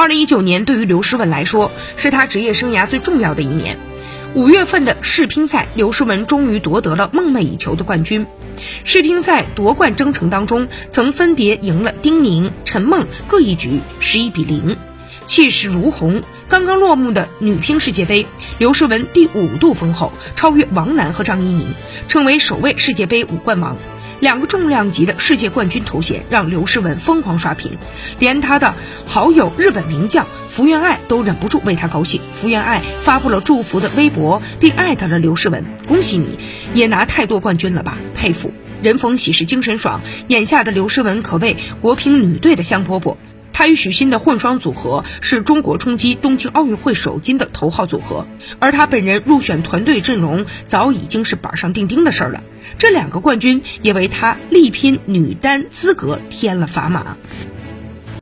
2019年对于刘诗雯来说，是她职业生涯最重要的一年。5月份的世乒赛，刘诗雯终于夺得了梦寐以求的冠军。世乒赛夺冠征程当中，曾分别赢了丁宁、陈梦各一局，11比0，气势如虹。刚刚落幕的女乒世界杯，刘诗雯第5度封后，超越王楠和张怡宁，成为首位世界杯5冠王。2个重量级的世界冠军头衔让刘诗雯疯狂刷屏，连她的好友日本名将福原爱都忍不住为她高兴。福原爱发布了祝福的微博，并艾特了刘诗雯：“恭喜你，也拿太多冠军了吧，佩服！”人逢喜事精神爽，眼下的刘诗雯可谓国乒女队的香饽饽。她与许昕的混双组合是中国冲击东京奥运会首金的头号组合，而她本人入选团队阵容早已经是板上钉钉的事了。这2个冠军也为她力拼女单资格添了砝码。